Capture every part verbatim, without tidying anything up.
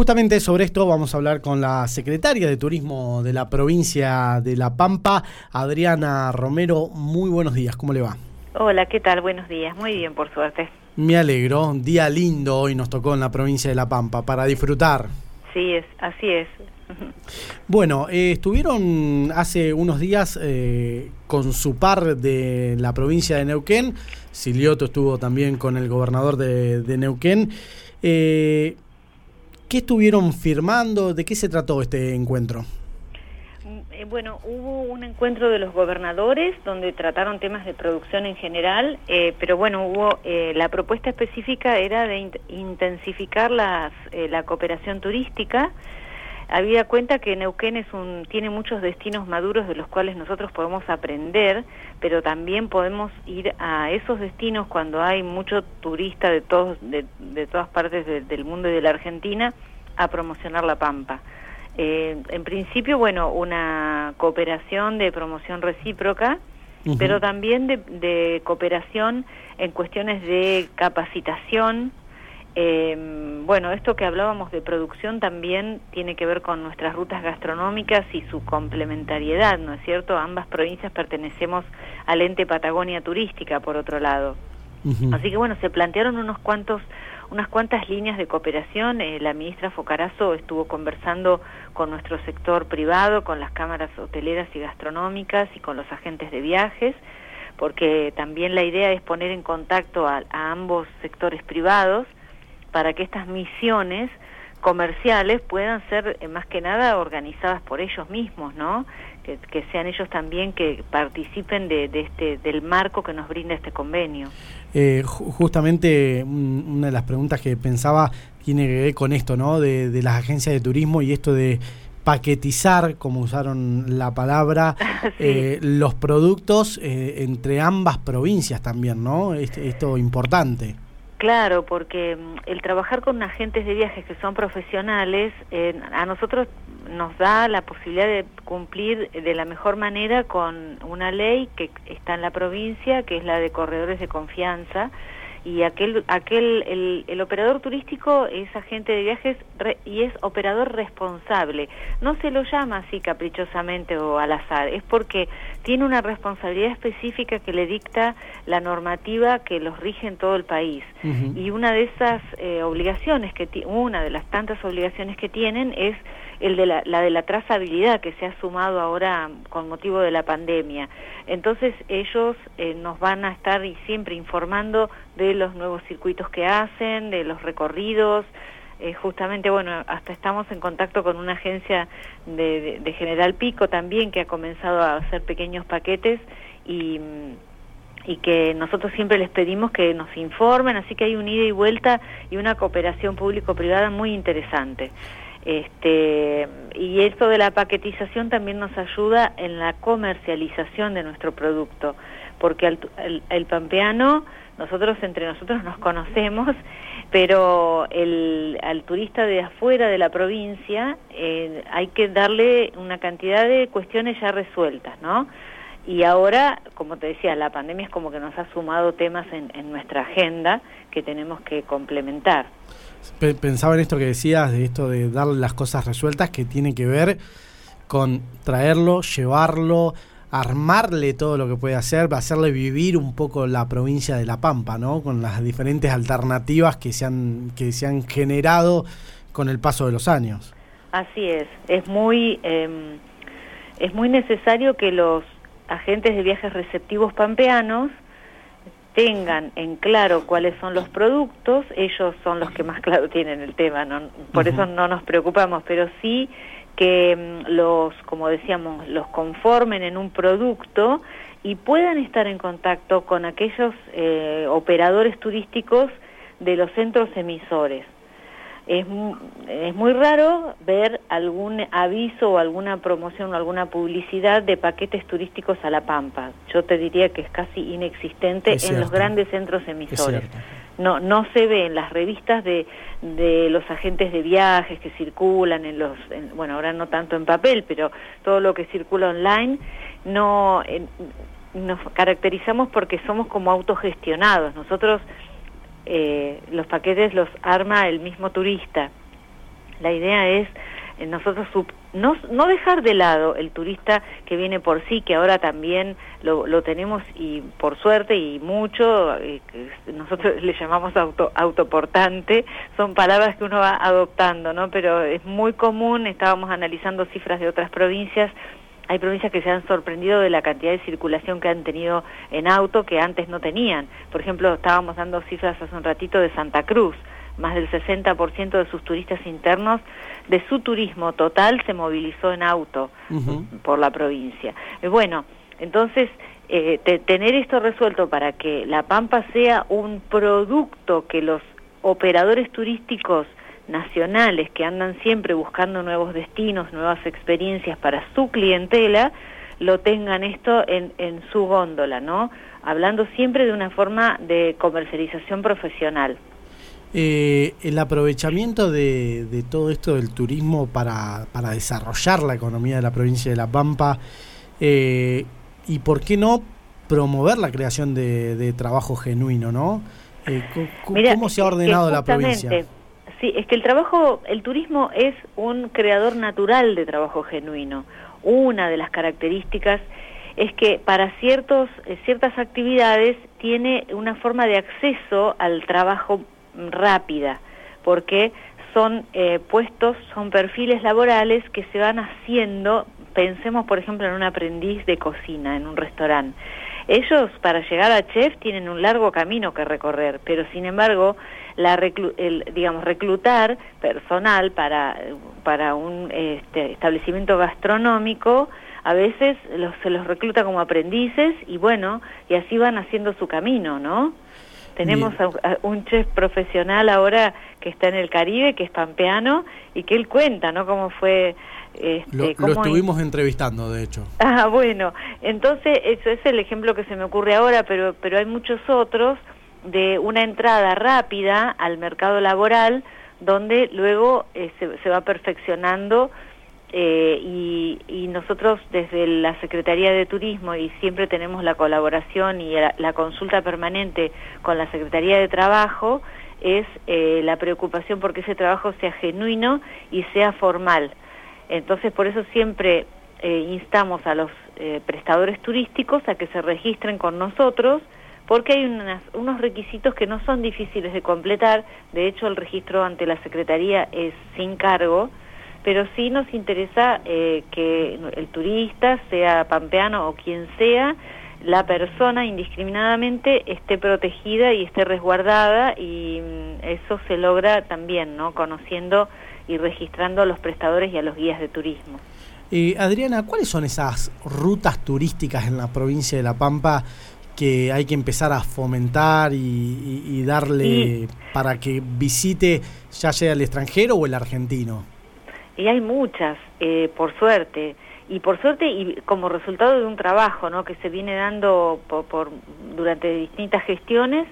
justamente sobre esto vamos a hablar con la secretaria de Turismo de la provincia de La Pampa, Adriana Romero. Muy buenos días, ¿cómo le va? Hola, ¿qué tal? Buenos días, muy bien, por suerte. Me alegro, día lindo hoy nos tocó en la provincia de La Pampa para disfrutar. Sí, es, así es. Bueno, eh, estuvieron hace unos días eh, con su par de la provincia de Neuquén. Silioto estuvo también con el gobernador de, de Neuquén. Eh, ¿Qué estuvieron firmando? ¿De qué se trató este encuentro? Bueno, hubo un encuentro de los gobernadores donde trataron temas de producción en general, eh, pero bueno, hubo eh, la propuesta específica era de in- intensificar las, eh, la cooperación turística. Habida cuenta que Neuquén es un, tiene muchos destinos maduros de los cuales nosotros podemos aprender, pero también podemos ir a esos destinos cuando hay mucho turista de, todos, de, de todas partes de, del mundo y de la Argentina a promocionar La Pampa. Eh, en principio, bueno, una cooperación de promoción recíproca, uh-huh. pero también de, de cooperación en cuestiones de capacitación. Eh, bueno, esto que hablábamos de producción también tiene que ver con nuestras rutas gastronómicas y su complementariedad, ¿no es cierto? Ambas provincias pertenecemos al ente Patagonia Turística, por otro lado. Uh-huh. Así que bueno, se plantearon unos cuantos, unas cuantas líneas de cooperación. Eh, la ministra Focarazo estuvo conversando con nuestro sector privado, con las cámaras hoteleras y gastronómicas y con los agentes de viajes, porque también la idea es poner en contacto a, a ambos sectores privados para que estas misiones comerciales puedan ser eh, más que nada organizadas por ellos mismos, ¿no? Que, que sean ellos también que participen de, de este, del marco que nos brinda este convenio. Eh, justamente una de las preguntas que pensaba tiene que ver con esto, ¿no? De, de las agencias de turismo y esto de paquetizar, como usaron la palabra, sí. eh, los productos eh, entre ambas provincias también, ¿no? Este, esto importante. Claro, porque el trabajar con agentes de viajes que son profesionales, eh, a nosotros nos da la posibilidad de cumplir de la mejor manera con una ley que está en la provincia, que es la de corredores de confianza, y aquel, aquel, el, el operador turístico es agente de viajes re, y es operador responsable. No se lo llama así caprichosamente o al azar, es porque tiene una responsabilidad específica que le dicta la normativa que los rige en todo el país. Uh-huh. Y una de esas eh, obligaciones, que ti, una de las tantas obligaciones que tienen es el de la, la de la trazabilidad que se ha sumado ahora con motivo de la pandemia. Entonces ellos eh, nos van a estar y siempre informando de los nuevos circuitos que hacen, de los recorridos. Eh, justamente, bueno, hasta estamos en contacto con una agencia de, de, de General Pico también que ha comenzado a hacer pequeños paquetes y... y que nosotros siempre les pedimos que nos informen, así que hay un ida y vuelta y una cooperación público-privada muy interesante. Este, y esto de la paquetización también nos ayuda en la comercialización de nuestro producto, porque el, el, el pampeano, nosotros entre nosotros nos conocemos, pero el, al turista de afuera de la provincia eh, hay que darle una cantidad de cuestiones ya resueltas, ¿no? Y ahora, como te decía, la pandemia es como que nos ha sumado temas en, en nuestra agenda que tenemos que complementar. Pensaba en esto que decías, de esto de dar las cosas resueltas, que tiene que ver con traerlo, llevarlo, armarle todo lo que puede hacer, hacerle vivir un poco la provincia de La Pampa, ¿no? Con las diferentes alternativas que se han, que se han generado con el paso de los años. Así es, es muy, eh, es muy necesario que los agentes de viajes receptivos pampeanos tengan en claro cuáles son los productos. Ellos son los que más claro tienen el tema, ¿no? Por uh-huh. eso no nos preocupamos, pero sí que los, como decíamos, los conformen en un producto y puedan estar en contacto con aquellos eh, operadores turísticos de los centros emisores. Es, es muy raro ver algún aviso o alguna promoción o alguna publicidad de paquetes turísticos a La Pampa. Yo te diría que es casi inexistente es en cierto. Los grandes centros emisores. No, no se ve en las revistas de, de los agentes de viajes que circulan en los, en, bueno, ahora no tanto en papel, pero todo lo que circula online, no eh, nos caracterizamos porque somos como autogestionados. Nosotros Eh, los paquetes los arma el mismo turista. La idea es eh, nosotros sub, no, no dejar de lado el turista que viene por sí, que ahora también lo, lo tenemos, y por suerte, y mucho, eh, nosotros le llamamos auto, autoportante, son palabras que uno va adoptando, ¿no? Pero es muy común, estábamos analizando cifras de otras provincias. Hay provincias que se han sorprendido de la cantidad de circulación que han tenido en auto que antes no tenían. Por ejemplo, estábamos dando cifras hace un ratito de Santa Cruz. Más del sesenta por ciento de sus turistas internos, de su turismo total, se movilizó en auto uh-huh. por la provincia. Bueno, entonces, eh, te, tener esto resuelto para que La Pampa sea un producto que los operadores turísticos nacionales, que andan siempre buscando nuevos destinos, nuevas experiencias para su clientela, lo tengan esto en, en su góndola, ¿no? Hablando siempre de una forma de comercialización profesional. Eh, el aprovechamiento de, de todo esto del turismo para, para desarrollar la economía de la provincia de La Pampa, eh, y por qué no promover la creación de, de trabajo genuino, ¿no? Eh, c- Mira, ¿Cómo se ha ordenado que, que la provincia? Sí, es que el trabajo, el turismo es un creador natural de trabajo genuino. Una de las características es que para ciertos, ciertas actividades tiene una forma de acceso al trabajo rápida, porque son eh, puestos, son perfiles laborales que se van haciendo. Pensemos, por ejemplo, en un aprendiz de cocina en un restaurante. Ellos, para llegar a chef, tienen un largo camino que recorrer, pero sin embargo, la reclu- el, digamos, reclutar personal para, para un este, establecimiento gastronómico, a veces los, se los recluta como aprendices, y bueno, y así van haciendo su camino, ¿no? Tenemos a, a un chef profesional ahora que está en el Caribe, que es pampeano, y que él cuenta, ¿no?, cómo fue... Este, lo, ¿cómo lo estuvimos es? entrevistando, de hecho. Ah, bueno, entonces eso es el ejemplo que se me ocurre ahora, pero pero hay muchos otros de una entrada rápida al mercado laboral, donde luego eh, se, se va perfeccionando, eh, y, y nosotros desde la Secretaría de Turismo, y siempre tenemos la colaboración y la, la consulta permanente con la Secretaría de Trabajo, es eh, la preocupación porque ese trabajo sea genuino y sea formal. Entonces, por eso siempre eh, instamos a los eh, prestadores turísticos a que se registren con nosotros, porque hay unas, unos requisitos que no son difíciles de completar. De hecho, el registro ante la Secretaría es sin cargo, pero sí nos interesa eh, que el turista, sea pampeano o quien sea, la persona indiscriminadamente esté protegida y esté resguardada, y eso se logra también, ¿no?, conociendo y registrando a los prestadores y a los guías de turismo. Eh, Adriana, ¿cuáles son esas rutas turísticas en la provincia de La Pampa que hay que empezar a fomentar y, y, y darle y, para que visite, ya sea el extranjero o el argentino? Y hay muchas, eh, por suerte, y por suerte y como resultado de un trabajo, ¿no?, que se viene dando por, por durante distintas gestiones.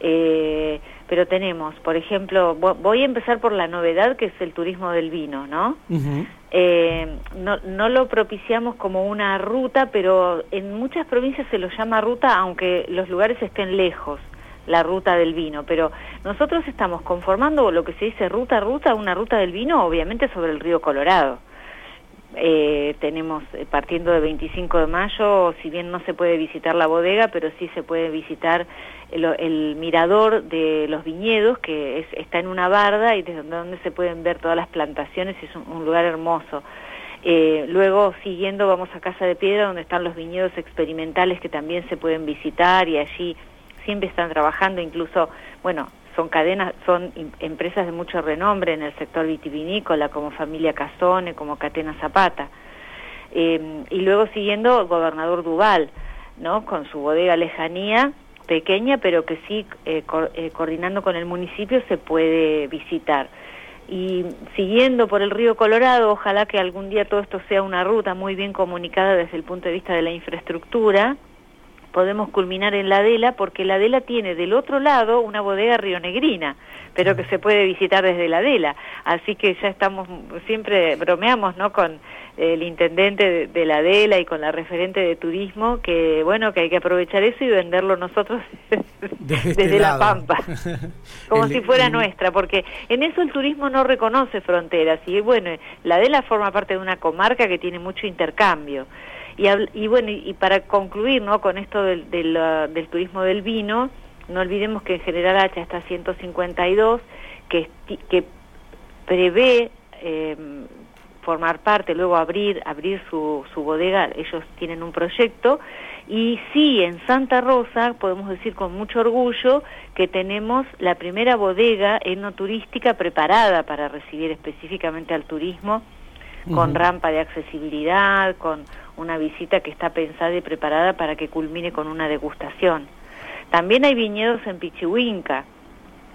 Eh, pero tenemos, por ejemplo, voy a empezar por la novedad, que es el turismo del vino, ¿no? Uh-huh. Eh, no, no lo propiciamos como una ruta, pero en muchas provincias se lo llama ruta, aunque los lugares estén lejos, la ruta del vino. Pero nosotros estamos conformando lo que se dice ruta, ruta, una ruta del vino, obviamente sobre el río Colorado. Eh, tenemos, eh, partiendo de veinticinco de mayo, si bien no se puede visitar la bodega, pero sí se puede visitar el, el mirador de los viñedos, que es, está en una barda y desde donde se pueden ver todas las plantaciones, es un, un lugar hermoso. Eh, luego, siguiendo, vamos a Casa de Piedra, donde están los viñedos experimentales que también se pueden visitar, y allí siempre están trabajando, incluso, bueno, son cadenas, son empresas de mucho renombre en el sector vitivinícola, como Familia Casone, como Catena Zapata. Eh, y luego siguiendo, el gobernador Duval, ¿no?, con su bodega Lejanía, pequeña, pero que sí, eh, co- eh, coordinando con el municipio, se puede visitar. Y siguiendo por el río Colorado, ojalá que algún día todo esto sea una ruta muy bien comunicada desde el punto de vista de la infraestructura, podemos culminar en La Adela, porque La Adela tiene del otro lado una bodega rionegrina, pero que se puede visitar desde La Adela. Así que ya estamos, siempre bromeamos, ¿no?, con el intendente de, de La Adela y con la referente de turismo, que bueno, que hay que aprovechar eso y venderlo nosotros desde, este desde La Pampa, como el, si fuera el... nuestra, porque en eso el turismo no reconoce fronteras, y bueno, La Adela forma parte de una comarca que tiene mucho intercambio. Y, y bueno, y para concluir, ¿no?, con esto del, del, del turismo del vino, no olvidemos que en General Acha está ciento cincuenta y dos, que, que prevé eh, formar parte, luego abrir abrir su, su bodega, ellos tienen un proyecto, y sí, en Santa Rosa podemos decir con mucho orgullo que tenemos la primera bodega etnoturística preparada para recibir específicamente al turismo, con uh-huh. rampa de accesibilidad, con una visita que está pensada y preparada para que culmine con una degustación. También hay viñedos en Pichihuinca,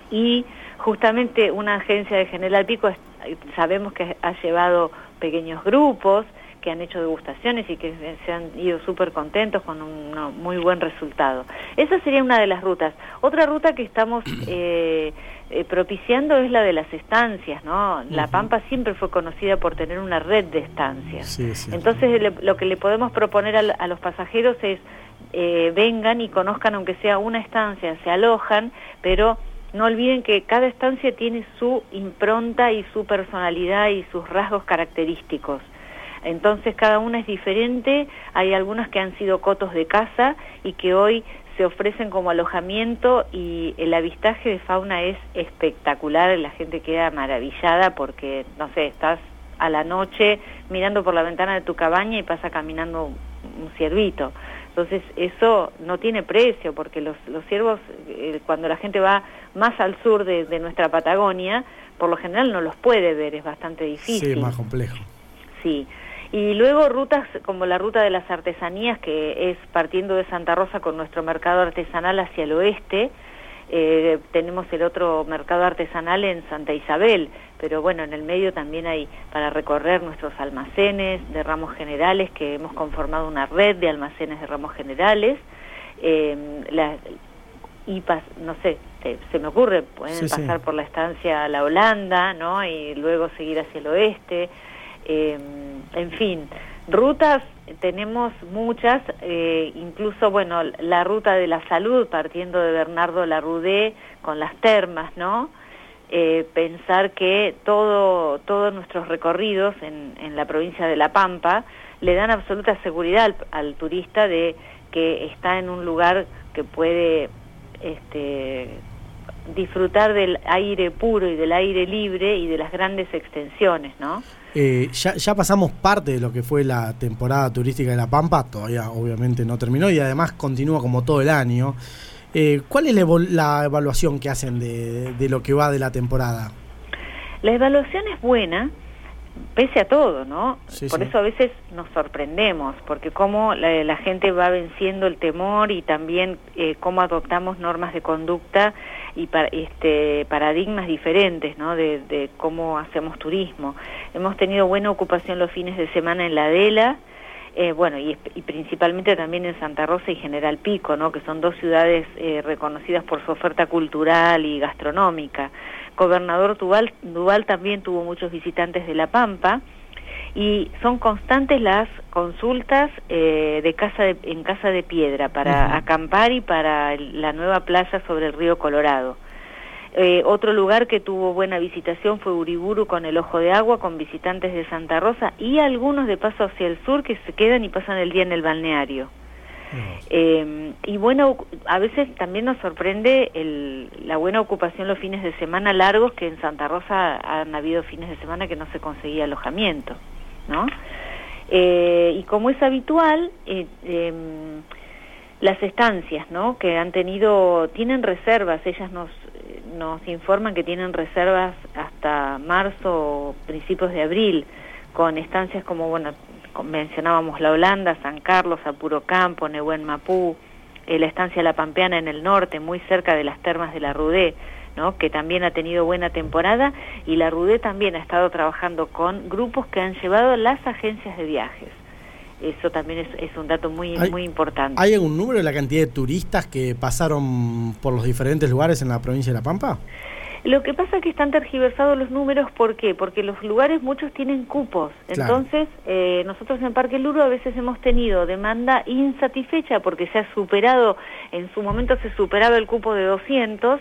y justamente una agencia de General Pico, sabemos que ha llevado pequeños grupos que han hecho degustaciones y que se han ido súper contentos con un muy buen resultado. Esa sería una de las rutas. Otra ruta que estamos eh, eh, propiciando es la de las estancias, ¿no? Uh-huh. La Pampa siempre fue conocida por tener una red de estancias. Sí, sí. Entonces le, lo que le podemos proponer a, a los pasajeros es eh, vengan y conozcan, aunque sea una estancia, se alojan, pero no olviden que cada estancia tiene su impronta y su personalidad y sus rasgos característicos. Entonces cada una es diferente, hay algunas que han sido cotos de caza y que hoy se ofrecen como alojamiento, y el avistaje de fauna es espectacular, la gente queda maravillada porque, no sé, estás a la noche mirando por la ventana de tu cabaña y pasa caminando un ciervito. Entonces eso no tiene precio, porque los, los ciervos, eh, cuando la gente va más al sur de, de nuestra Patagonia, por lo general no los puede ver, es bastante difícil. Sí, más complejo. Sí. Y luego rutas como la ruta de las artesanías, que es partiendo de Santa Rosa con nuestro mercado artesanal hacia el oeste. Eh, tenemos el otro mercado artesanal en Santa Isabel, pero bueno, en el medio también hay para recorrer nuestros almacenes de ramos generales, que hemos conformado una red de almacenes de ramos generales. Eh, la, y pas, no sé, te, se me ocurre, pueden sí, pasar sí. por la estancia La Holanda, ¿no?, y luego seguir hacia el oeste. Eh, en fin, rutas tenemos muchas, eh, incluso, bueno, la ruta de la salud partiendo de Bernardo Larrudé con las termas, ¿no? Eh, pensar que todo, todos nuestros recorridos en, en la provincia de La Pampa le dan absoluta seguridad al, al turista de que está en un lugar que puede este, disfrutar del aire puro y del aire libre y de las grandes extensiones, ¿no? Eh, ya, ya pasamos parte de lo que fue la temporada turística de La Pampa, todavía obviamente no terminó y además continúa como todo el año. Eh, ¿cuál es la, evo- la evaluación que hacen de, de lo que va de la temporada? La evaluación es buena, pese a todo, ¿no? Sí, Por sí. eso a veces nos sorprendemos, porque cómo la, la gente va venciendo el temor, y también eh, cómo adoptamos normas de conducta y para, este, paradigmas diferentes, ¿no?, de, de cómo hacemos turismo. Hemos tenido buena ocupación los fines de semana en La Adela, eh, bueno, y, y principalmente también en Santa Rosa y General Pico, ¿no?, que son dos ciudades eh, reconocidas por su oferta cultural y gastronómica. Gobernador Duval, Duval también tuvo muchos visitantes de La Pampa, y son constantes las consultas eh, de casa de, en Casa de Piedra para uh-huh. acampar y para el, la nueva playa sobre el río Colorado. Eh, otro lugar que tuvo buena visitación fue Uriburu con el Ojo de Agua, con visitantes de Santa Rosa y algunos de paso hacia el sur que se quedan y pasan el día en el balneario. Eh, y bueno, a veces también nos sorprende el, la buena ocupación los fines de semana largos, que en Santa Rosa han habido fines de semana que no se conseguía alojamiento, ¿no? Eh, y como es habitual, eh, eh, las estancias, ¿no?, que han tenido, tienen reservas, ellas nos, nos informan que tienen reservas hasta marzo o principios de abril, con estancias como, bueno, mencionábamos La Holanda, San Carlos, Apuro Campo, Neuquén Mapú, eh, la estancia La Pampeana en el norte, muy cerca de las termas de Larrudé, ¿no?, que también ha tenido buena temporada, y Larrudé también ha estado trabajando con grupos que han llevado las agencias de viajes. Eso también es, es un dato muy, muy importante. ¿Hay algún número de la cantidad de turistas que pasaron por los diferentes lugares en la provincia de La Pampa? Lo que pasa es que están tergiversados los números. ¿Por qué? Porque los lugares muchos tienen cupos. Claro. Entonces, eh, nosotros en Parque Luro a veces hemos tenido demanda insatisfecha porque se ha superado, en su momento se superaba el cupo de doscientos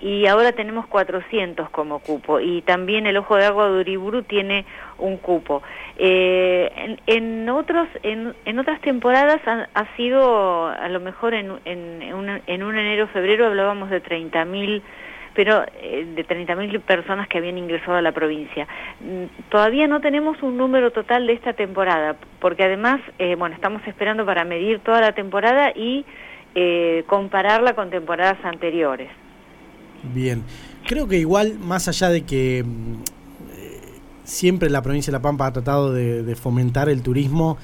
y ahora tenemos cuatrocientos como cupo. Y también el Ojo de Agua de Uriburu tiene un cupo. Eh, en, en, otros, en, en otras temporadas ha, ha sido, a lo mejor en, en, en, una, en un enero-febrero hablábamos de treinta mil pero eh, de treinta mil personas que habían ingresado a la provincia. Todavía no tenemos un número total de esta temporada, porque además, eh, bueno, estamos esperando para medir toda la temporada y eh, compararla con temporadas anteriores. Bien, creo que igual, más allá de que eh, siempre la provincia de La Pampa ha tratado de, de fomentar el turismo,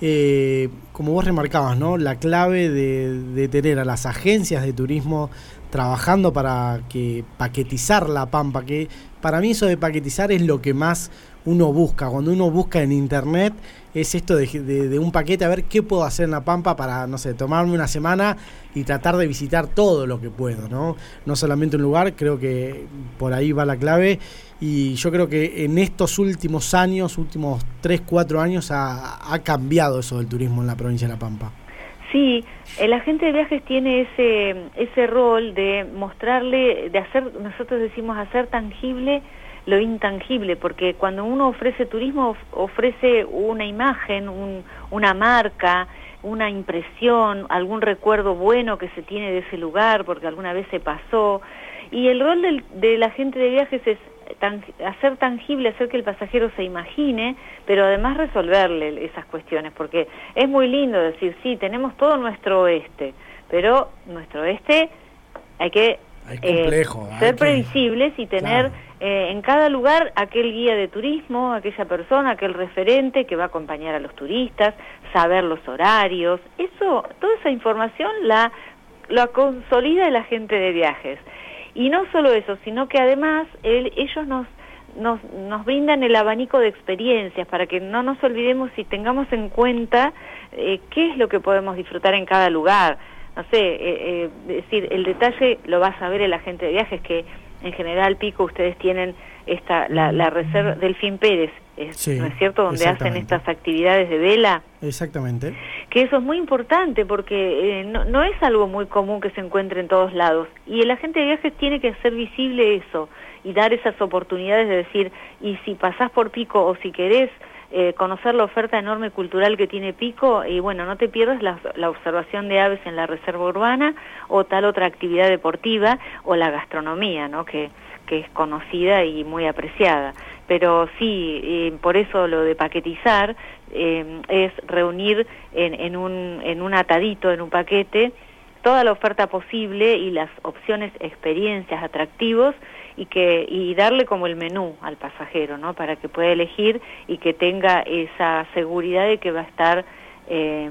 eh, como vos remarcabas, ¿no?, la clave de, de tener a las agencias de turismo trabajando para que paquetizar La Pampa, que para mí eso de paquetizar es lo que más uno busca. Cuando uno busca en internet es esto de, de, de un paquete, a ver qué puedo hacer en La Pampa para, no sé, tomarme una semana y tratar de visitar todo lo que puedo, ¿no? No solamente un lugar, creo que por ahí va la clave. Y yo creo que en estos últimos años, últimos tres, cuatro años, ha, ha cambiado eso del turismo en la provincia de La Pampa. Sí, el agente de viajes tiene ese ese rol de mostrarle, de hacer, nosotros decimos hacer tangible lo intangible, porque cuando uno ofrece turismo, ofrece una imagen, un, una marca, una impresión, algún recuerdo bueno que se tiene de ese lugar, porque alguna vez se pasó, y el rol del, del agente de viajes es Tan, hacer tangible, hacer que el pasajero se imagine, pero además resolverle esas cuestiones, porque es muy lindo decir, sí, tenemos todo nuestro oeste, pero nuestro oeste hay que complejo, eh, ser que... previsibles y tener, claro, eh, en cada lugar aquel guía de turismo, aquella persona, aquel referente que va a acompañar a los turistas, saber los horarios, eso, toda esa información la, la consolida el agente de viajes. Y no solo eso, sino que además él, ellos nos, nos, nos brindan el abanico de experiencias para que no nos olvidemos y tengamos en cuenta eh, qué es lo que podemos disfrutar en cada lugar. No sé, eh, eh, decir, el detalle lo va a saber el agente de viajes, que en General Pico ustedes tienen esta la, la reserva Delfín Pérez, es, sí, ¿no es cierto?, donde hacen estas actividades de vela. Exactamente. Que eso es muy importante porque eh, no, no es algo muy común que se encuentre en todos lados. Y el agente de viajes tiene que hacer visible eso y dar esas oportunidades de decir, y si pasás por Pico o si querés eh, conocer la oferta enorme cultural que tiene Pico, y bueno, no te pierdas la, la observación de aves en la reserva urbana o tal otra actividad deportiva o la gastronomía, ¿no?, que, que es conocida y muy apreciada. Pero sí, eh, por eso lo de paquetizar eh, es reunir en, en, un, en un atadito, en un paquete, toda la oferta posible y las opciones, experiencias, atractivos, y que y darle como el menú al pasajero, ¿no?, para que pueda elegir y que tenga esa seguridad de que va a estar, eh,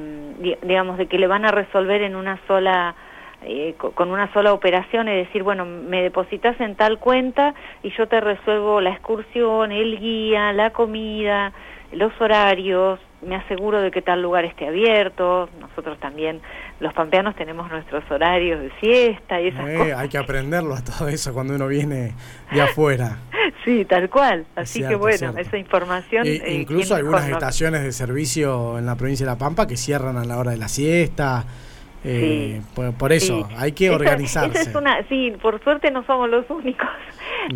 digamos, de que le van a resolver en una sola... Eh, con una sola operación, es decir, bueno, me depositas en tal cuenta y yo te resuelvo la excursión, el guía, la comida, los horarios, me aseguro de que tal lugar esté abierto. Nosotros también, los pampeanos, tenemos nuestros horarios de siesta y esas eh, cosas. Hay que aprenderlo a todo eso cuando uno viene de afuera. Sí, tal cual. Así cierto, que bueno, cierto. Esa información... Eh, eh, incluso algunas conoce? estaciones de servicio en la provincia de La Pampa que cierran a la hora de la siesta... Eh, sí, por, por eso, sí. Hay que esa, organizarse. Esa es una, sí, por suerte no somos los únicos.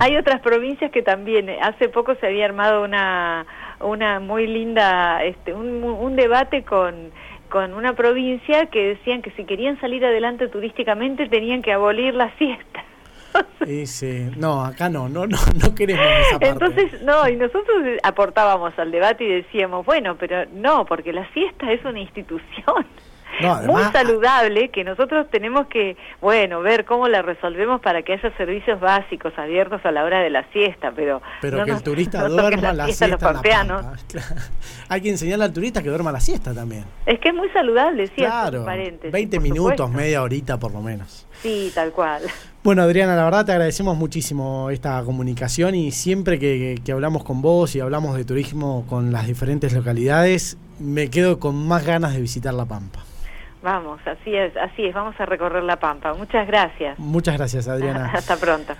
Hay otras provincias que también, hace poco se había armado una una muy linda, este, un, un debate con, con una provincia que decían que si querían salir adelante turísticamente tenían que abolir la siesta. Ese, no, acá no, no, no, no queremos esa parte. Entonces, no, y nosotros aportábamos al debate y decíamos, bueno, pero no, porque la siesta es una institución. No, además, muy saludable, que nosotros tenemos que, bueno, ver cómo la resolvemos para que haya servicios básicos abiertos a la hora de la siesta, pero... Pero no que nos, el turista no duerma la siesta, la siesta los en la Pampa. Hay que enseñarle al turista que duerma la siesta también. Es que es muy saludable, sí, claro, es veinte minutos, supuesto, media horita por lo menos. Sí, tal cual. Bueno, Adriana, la verdad te agradecemos muchísimo esta comunicación y siempre que, que hablamos con vos y hablamos de turismo con las diferentes localidades... me quedo con más ganas de visitar La Pampa. Vamos, así es, así es, vamos a recorrer La Pampa. Muchas gracias. Muchas gracias, Adriana. Hasta pronto.